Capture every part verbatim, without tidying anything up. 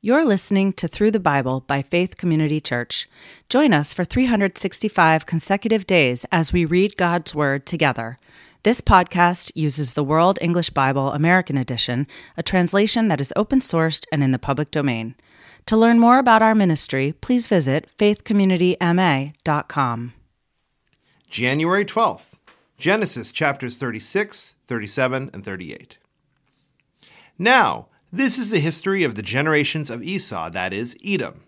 You're listening to Through the Bible by Faith Community Church. Join us for three hundred sixty-five consecutive days as we read God's Word together. This podcast uses the World English Bible American Edition, a translation that is open-sourced and in the public domain. To learn more about our ministry, please visit faith community m a dot com. January twelfth, Genesis chapters thirty-six, thirty-seven, and thirty-eight. Now, this is the history of the generations of Esau, that is, Edom.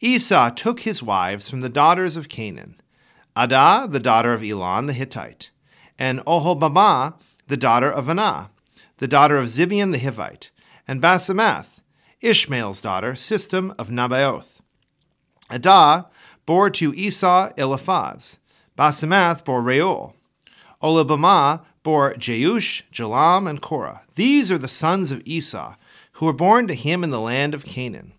Esau took his wives from the daughters of Canaan, Adah, the daughter of Elon the Hittite, and Oholibamah, the daughter of Anah, the daughter of Zibeon the Hivite, and Basemath, Ishmael's daughter, Sistem of Nabaioth. Adah bore to Esau Eliphaz, Basemath bore Reuel, Oholibamah bore Jeush, Jalam, and Korah. These are the sons of Esau, who were born to him in the land of Canaan.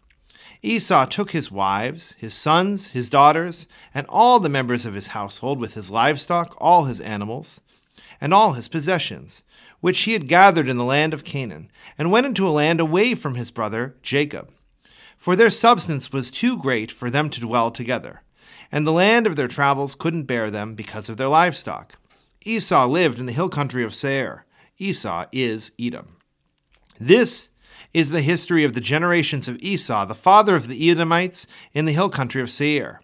Esau took his wives, his sons, his daughters, and all the members of his household with his livestock, all his animals, and all his possessions, which he had gathered in the land of Canaan, and went into a land away from his brother Jacob. For their substance was too great for them to dwell together, and the land of their travels couldn't bear them because of their livestock. Esau lived in the hill country of Seir. Esau is Edom. This is the history of the generations of Esau, the father of the Edomites, in the hill country of Seir.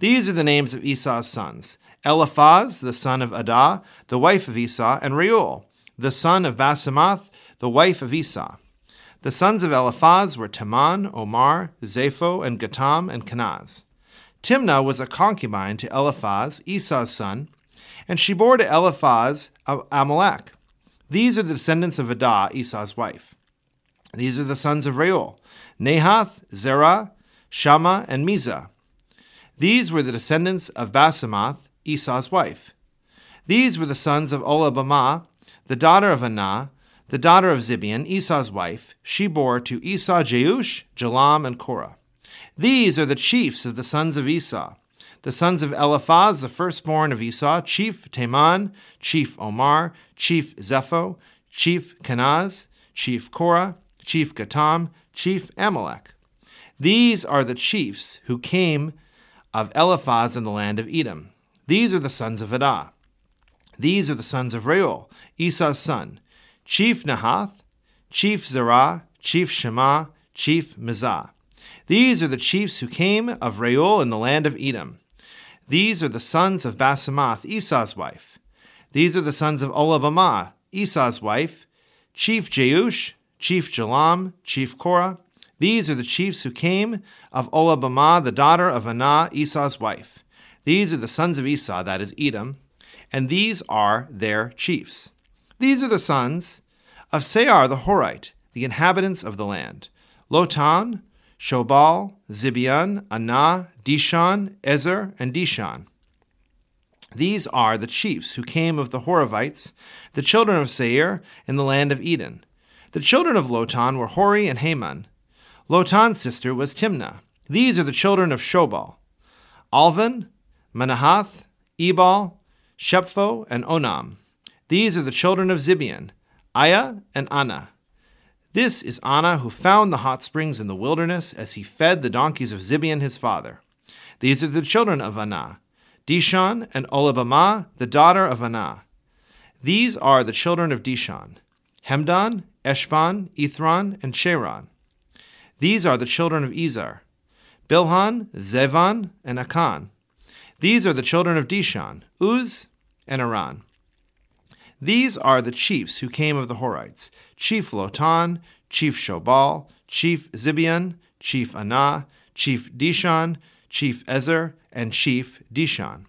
These are the names of Esau's sons: Eliphaz, the son of Adah, the wife of Esau, and Reuel, the son of Basemath, the wife of Esau. The sons of Eliphaz were Teman, Omar, Zepho, and Gatam, and Kenaz. Timnah was a concubine to Eliphaz, Esau's son, and she bore to Eliphaz Amalek. These are the descendants of Adah, Esau's wife. These are the sons of Reuel: Nahath, Zerah, Shammah, and Mizah. These were the descendants of Basemath, Esau's wife. These were the sons of Oholibamah, the daughter of Anah, the daughter of Zibeon, Esau's wife. She bore to Esau Jeush, Jalam, and Korah. These are the chiefs of the sons of Esau: the sons of Eliphaz, the firstborn of Esau, chief Teman, chief Omar, chief Zepho, chief Kenaz, chief Korah, chief Gatam, chief Amalek. These are the chiefs who came of Eliphaz in the land of Edom. These are the sons of Adah. These are the sons of Reuel, Esau's son: chief Nahath, chief Zerah, chief Shammah, chief Mizah. These are the chiefs who came of Reuel in the land of Edom. These are the sons of Basemath, Esau's wife. These are the sons of Oholibamah, Esau's wife: chief Jeush, chief Jalam, chief Korah. These are the chiefs who came of Oholibamah, the daughter of Anah, Esau's wife. These are the sons of Esau, that is, Edom, and these are their chiefs. These are the sons of Seir the Horite, the inhabitants of the land: Lotan, Shobal, Zibeon, Anah, Dishon, Ezer, and Dishon. These are the chiefs who came of the Horavites, the children of Seir, in the land of Edom. The children of Lotan were Hori and Haman. Lotan's sister was Timnah. These are the children of Shobal: Alvan, Manahath, Ebal, Shepho, and Onam. These are the children of Zibeon: Aya and Anah. This is Anah, who found the hot springs in the wilderness as he fed the donkeys of Zibeon his father. These are the children of Anah: Dishon and Oholibamah, the daughter of Anah. These are the children of Dishon: Hemdan, Eshban, Ithron, and Sharon. These are the children of Ezer: Bilhan, Zevan, and Akan. These are the children of Dishon: Uz and Aran. These are the chiefs who came of the Horites: chief Lotan, chief Shobal, chief Zibeon, chief Anah, chief Dishon, chief Ezer, and chief Dishon.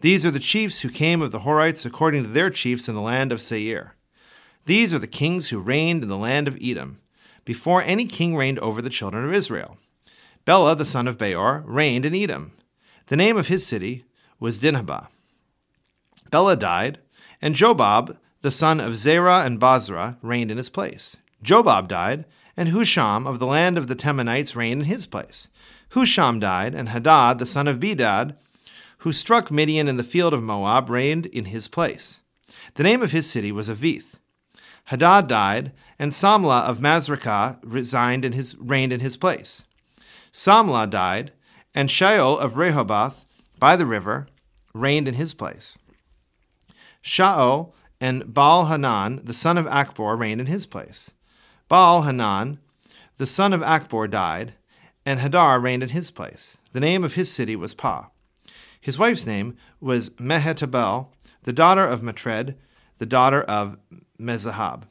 These are the chiefs who came of the Horites according to their chiefs in the land of Seir. These are the kings who reigned in the land of Edom, before any king reigned over the children of Israel. Bela, the son of Beor, reigned in Edom. The name of his city was Dinhabah. Bela died, and Jobab, the son of Zerah and Basra, reigned in his place. Jobab died, and Husham of the land of the Temanites reigned in his place. Husham died, and Hadad, the son of Bedad, who struck Midian in the field of Moab, reigned in his place. The name of his city was Avith. Hadad died, and Samlah of Masrekah resigned in his, reigned in his place. Samlah died, and Shaul of Rehoboth by the river reigned in his place. Shaul and Baal-Hanan, the son of Akbor, reigned in his place. Baal-Hanan, the son of Akbor, died, and Hadar reigned in his place. The name of his city was Pah. His wife's name was Mehetabel, the daughter of Matred, the daughter of Mezahab.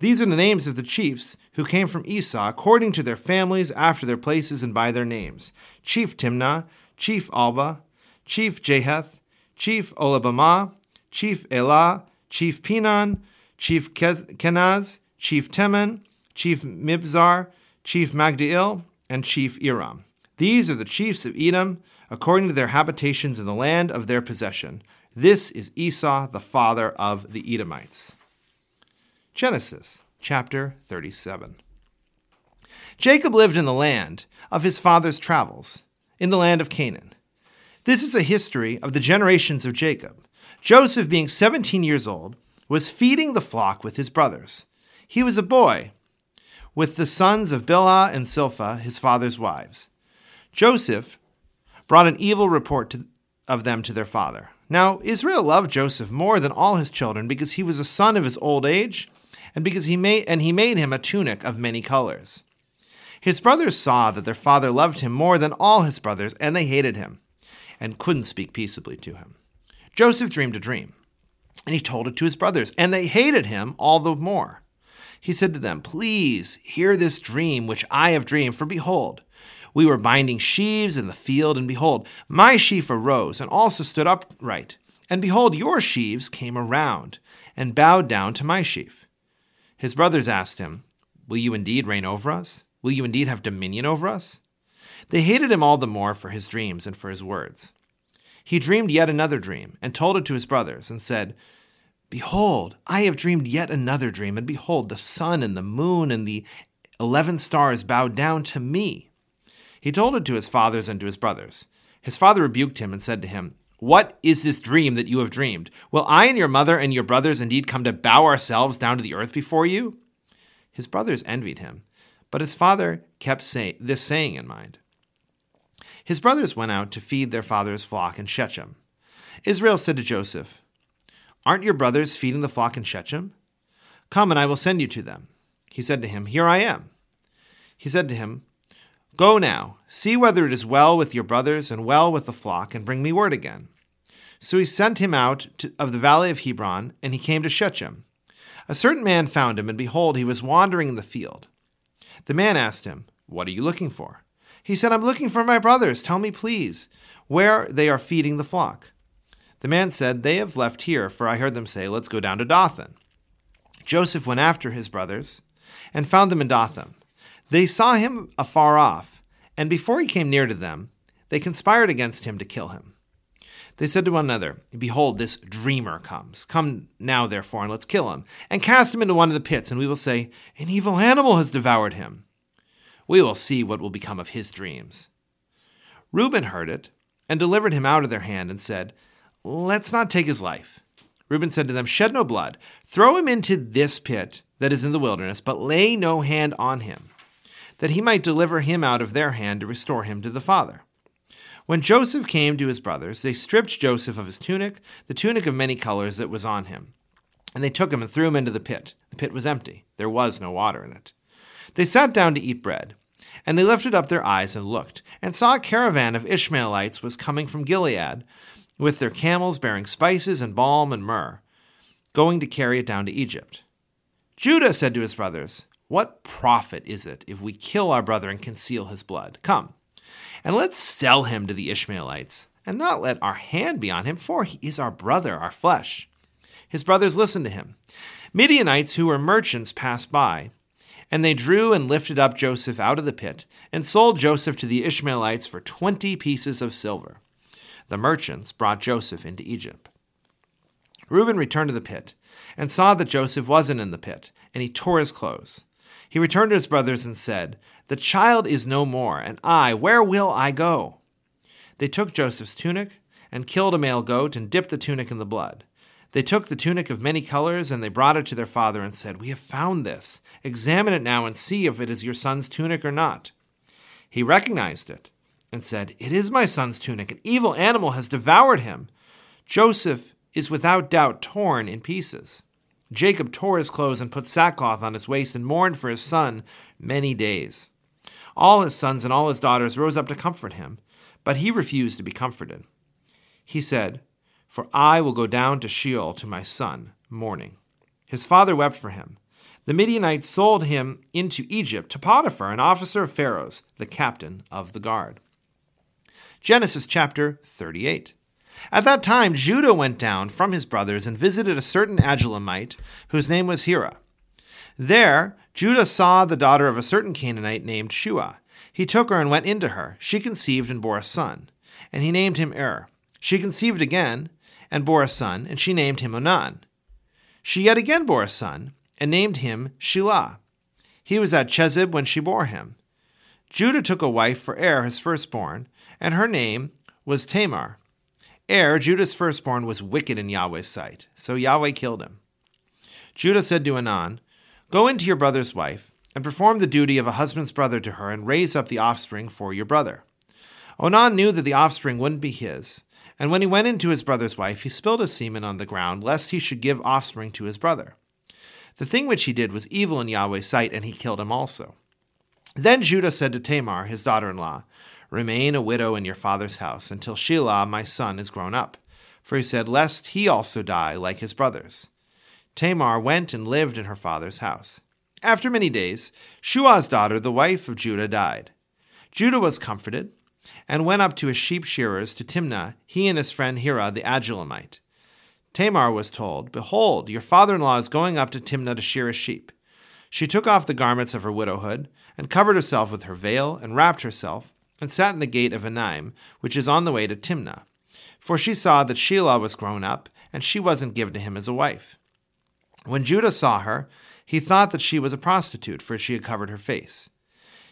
These are the names of the chiefs who came from Esau according to their families, after their places, and by their names: Chief Timnah, Chief Alba, Chief Jeheth, Chief Oholibamah, Chief Elah, Chief Pinon, Chief Kenaz, Chief Teman, Chief Mibzar, Chief Magdiel, and Chief Iram. These are the chiefs of Edom according to their habitations in the land of their possession. This is Esau, the father of the Edomites. Genesis chapter thirty-seven. Jacob lived in the land of his father's travels, in the land of Canaan. This is a history of the generations of Jacob. Joseph, being seventeen years old, was feeding the flock with his brothers. He was a boy with the sons of Bilhah and Zilpah, his father's wives. Joseph brought an evil report to, of them to their father. Now, Israel loved Joseph more than all his children because he was a son of his old age, and because he made and he made him a tunic of many colors. His brothers saw that their father loved him more than all his brothers, and they hated him and couldn't speak peaceably to him. Joseph dreamed a dream, and he told it to his brothers, and they hated him all the more. He said to them, "Please hear this dream which I have dreamed, for behold, we were binding sheaves in the field, and behold, my sheaf arose and also stood upright. And behold, your sheaves came around and bowed down to my sheaf." His brothers asked him, "Will you indeed reign over us? Will you indeed have dominion over us?" They hated him all the more for his dreams and for his words. He dreamed yet another dream and told it to his brothers and said, "Behold, I have dreamed yet another dream, and behold, the sun and the moon and the eleven stars bowed down to me." He told it to his fathers and to his brothers. His father rebuked him and said to him, "What is this dream that you have dreamed? Will I and your mother and your brothers indeed come to bow ourselves down to the earth before you?" His brothers envied him, but his father kept say- this saying in mind. His brothers went out to feed their father's flock in Shechem. Israel said to Joseph, "Aren't your brothers feeding the flock in Shechem? Come, and I will send you to them." He said to him, "Here I am." He said to him, "Go now, see whether it is well with your brothers and well with the flock, and bring me word again." So he sent him out to, of the valley of Hebron, and he came to Shechem. A certain man found him, and behold, he was wandering in the field. The man asked him, "What are you looking for?" He said, "I'm looking for my brothers. Tell me, please, where they are feeding the flock." The man said, "They have left here, for I heard them say, 'Let's go down to Dothan.'" Joseph went after his brothers and found them in Dothan. They saw him afar off, and before he came near to them, they conspired against him to kill him. They said to one another, "Behold, this dreamer comes. Come now, therefore, and let's kill him, and cast him into one of the pits, and we will say, 'An evil animal has devoured him.' We will see what will become of his dreams." Reuben heard it, and delivered him out of their hand, and said, "Let's not take his life." Reuben said to them, "Shed no blood. Throw him into this pit that is in the wilderness, but lay no hand on him, that he might deliver him out of their hand to restore him to the father." When Joseph came to his brothers, they stripped Joseph of his tunic, the tunic of many colors that was on him, and they took him and threw him into the pit. The pit was empty. There was no water in it. They sat down to eat bread, and they lifted up their eyes and looked, and saw a caravan of Ishmaelites was coming from Gilead, with their camels bearing spices and balm and myrrh, going to carry it down to Egypt. Judah said to his brothers, "What profit is it if we kill our brother and conceal his blood? Come, and let's sell him to the Ishmaelites, and not let our hand be on him, for he is our brother, our flesh." His brothers listened to him. Midianites, who were merchants, passed by, and they drew and lifted up Joseph out of the pit, and sold Joseph to the Ishmaelites for twenty pieces of silver. The merchants brought Joseph into Egypt. Reuben returned to the pit, and saw that Joseph wasn't in the pit, and he tore his clothes. He returned to his brothers and said, "The child is no more, and I, where will I go?" They took Joseph's tunic and killed a male goat and dipped the tunic in the blood. They took the tunic of many colors, and they brought it to their father and said, "We have found this. Examine it now and see if it is your son's tunic or not." He recognized it and said, "It is my son's tunic. An evil animal has devoured him. Joseph is without doubt torn in pieces." Jacob tore his clothes and put sackcloth on his waist and mourned for his son many days. All his sons and all his daughters rose up to comfort him, but he refused to be comforted. He said, "For I will go down to Sheol to my son, mourning." His father wept for him. The Midianites sold him into Egypt to Potiphar, an officer of Pharaoh's, the captain of the guard. Genesis chapter thirty-eight. At that time, Judah went down from his brothers and visited a certain Adulamite, whose name was Hira. There, Judah saw the daughter of a certain Canaanite named Shua. He took her and went into her. She conceived and bore a son, and he named him Er. She conceived again and bore a son, and she named him Onan. She yet again bore a son, and named him Shelah. He was at Chezib when she bore him. Judah took a wife for Er, his firstborn, and her name was Tamar. Er, Judah's firstborn, was wicked in Yahweh's sight, so Yahweh killed him. Judah said to Onan, "Go into your brother's wife, and perform the duty of a husband's brother to her, and raise up the offspring for your brother." Onan knew that the offspring wouldn't be his, and when he went into his brother's wife, he spilled his semen on the ground, lest he should give offspring to his brother. The thing which he did was evil in Yahweh's sight, and he killed him also. Then Judah said to Tamar, his daughter-in-law, "Remain a widow in your father's house, until Shelah, my son, is grown up," for he said, "Lest he also die like his brothers." Tamar went and lived in her father's house. After many days, Shua's daughter, the wife of Judah, died. Judah was comforted and went up to his sheep shearers to Timnah, he and his friend Hira the Adulamite. Tamar was told, "Behold, your father-in-law is going up to Timnah to shear his sheep." She took off the garments of her widowhood and covered herself with her veil and wrapped herself and sat in the gate of Enaim, which is on the way to Timnah, for she saw that Shelah was grown up and she wasn't given to him as a wife. When Judah saw her, he thought that she was a prostitute, for she had covered her face.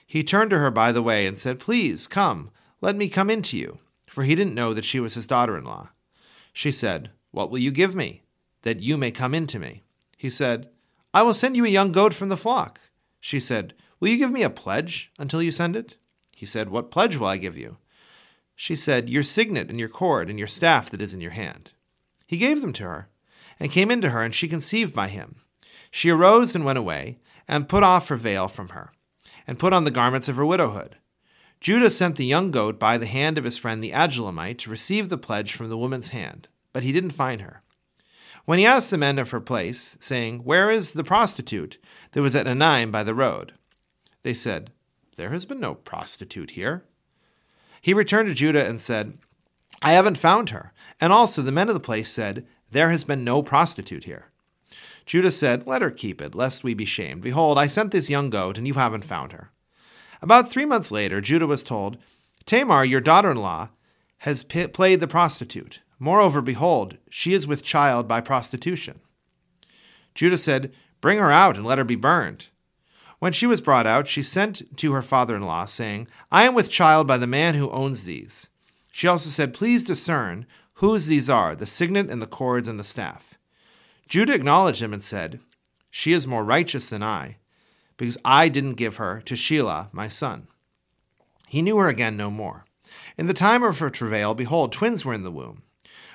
He turned to her by the way and said, "Please, come, let me come into you," for he didn't know that she was his daughter-in-law. She said, "What will you give me, that you may come into me?" He said, "I will send you a young goat from the flock." She said, "Will you give me a pledge until you send it?" He said, "What pledge will I give you?" She said, "Your signet and your cord and your staff that is in your hand." He gave them to her, and came into her, and she conceived by him. She arose and went away, and put off her veil from her, and put on the garments of her widowhood. Judah sent the young goat by the hand of his friend the Adulamite to receive the pledge from the woman's hand, but he didn't find her. When he asked the men of her place, saying, "Where is the prostitute that was at Enaim by the road?" They said, "There has been no prostitute here." He returned to Judah and said, "I haven't found her." And also the men of the place said, "There has been no prostitute here." Judah said, "Let her keep it, lest we be shamed. Behold, I sent this young goat, and you haven't found her." About three months later, Judah was told, "Tamar, your daughter-in-law, has p- played the prostitute. Moreover, behold, she is with child by prostitution." Judah said, "Bring her out and let her be burned." When she was brought out, she sent to her father-in-law, saying, "I am with child by the man who owns these." She also said, "Please discern whose these are, the signet and the cords and the staff." Judah acknowledged him and said, "She is more righteous than I, because I didn't give her to Shelah, my son." He knew her again no more. In the time of her travail, behold, twins were in the womb.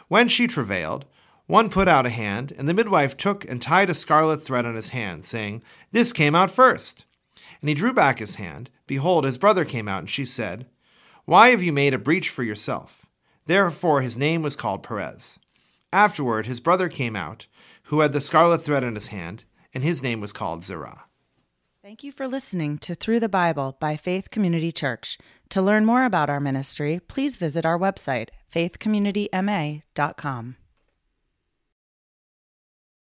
When she travailed, one put out a hand, and the midwife took and tied a scarlet thread on his hand, saying, "This came out first." And he drew back his hand. Behold, his brother came out, and she said, "Why have you made a breach for yourself?" Therefore his name was called Perez. Afterward his brother came out, who had the scarlet thread in his hand, and his name was called Zerah. Thank you for listening to Through the Bible by Faith Community Church. To learn more about our ministry, please visit our website, faith community m a dot com.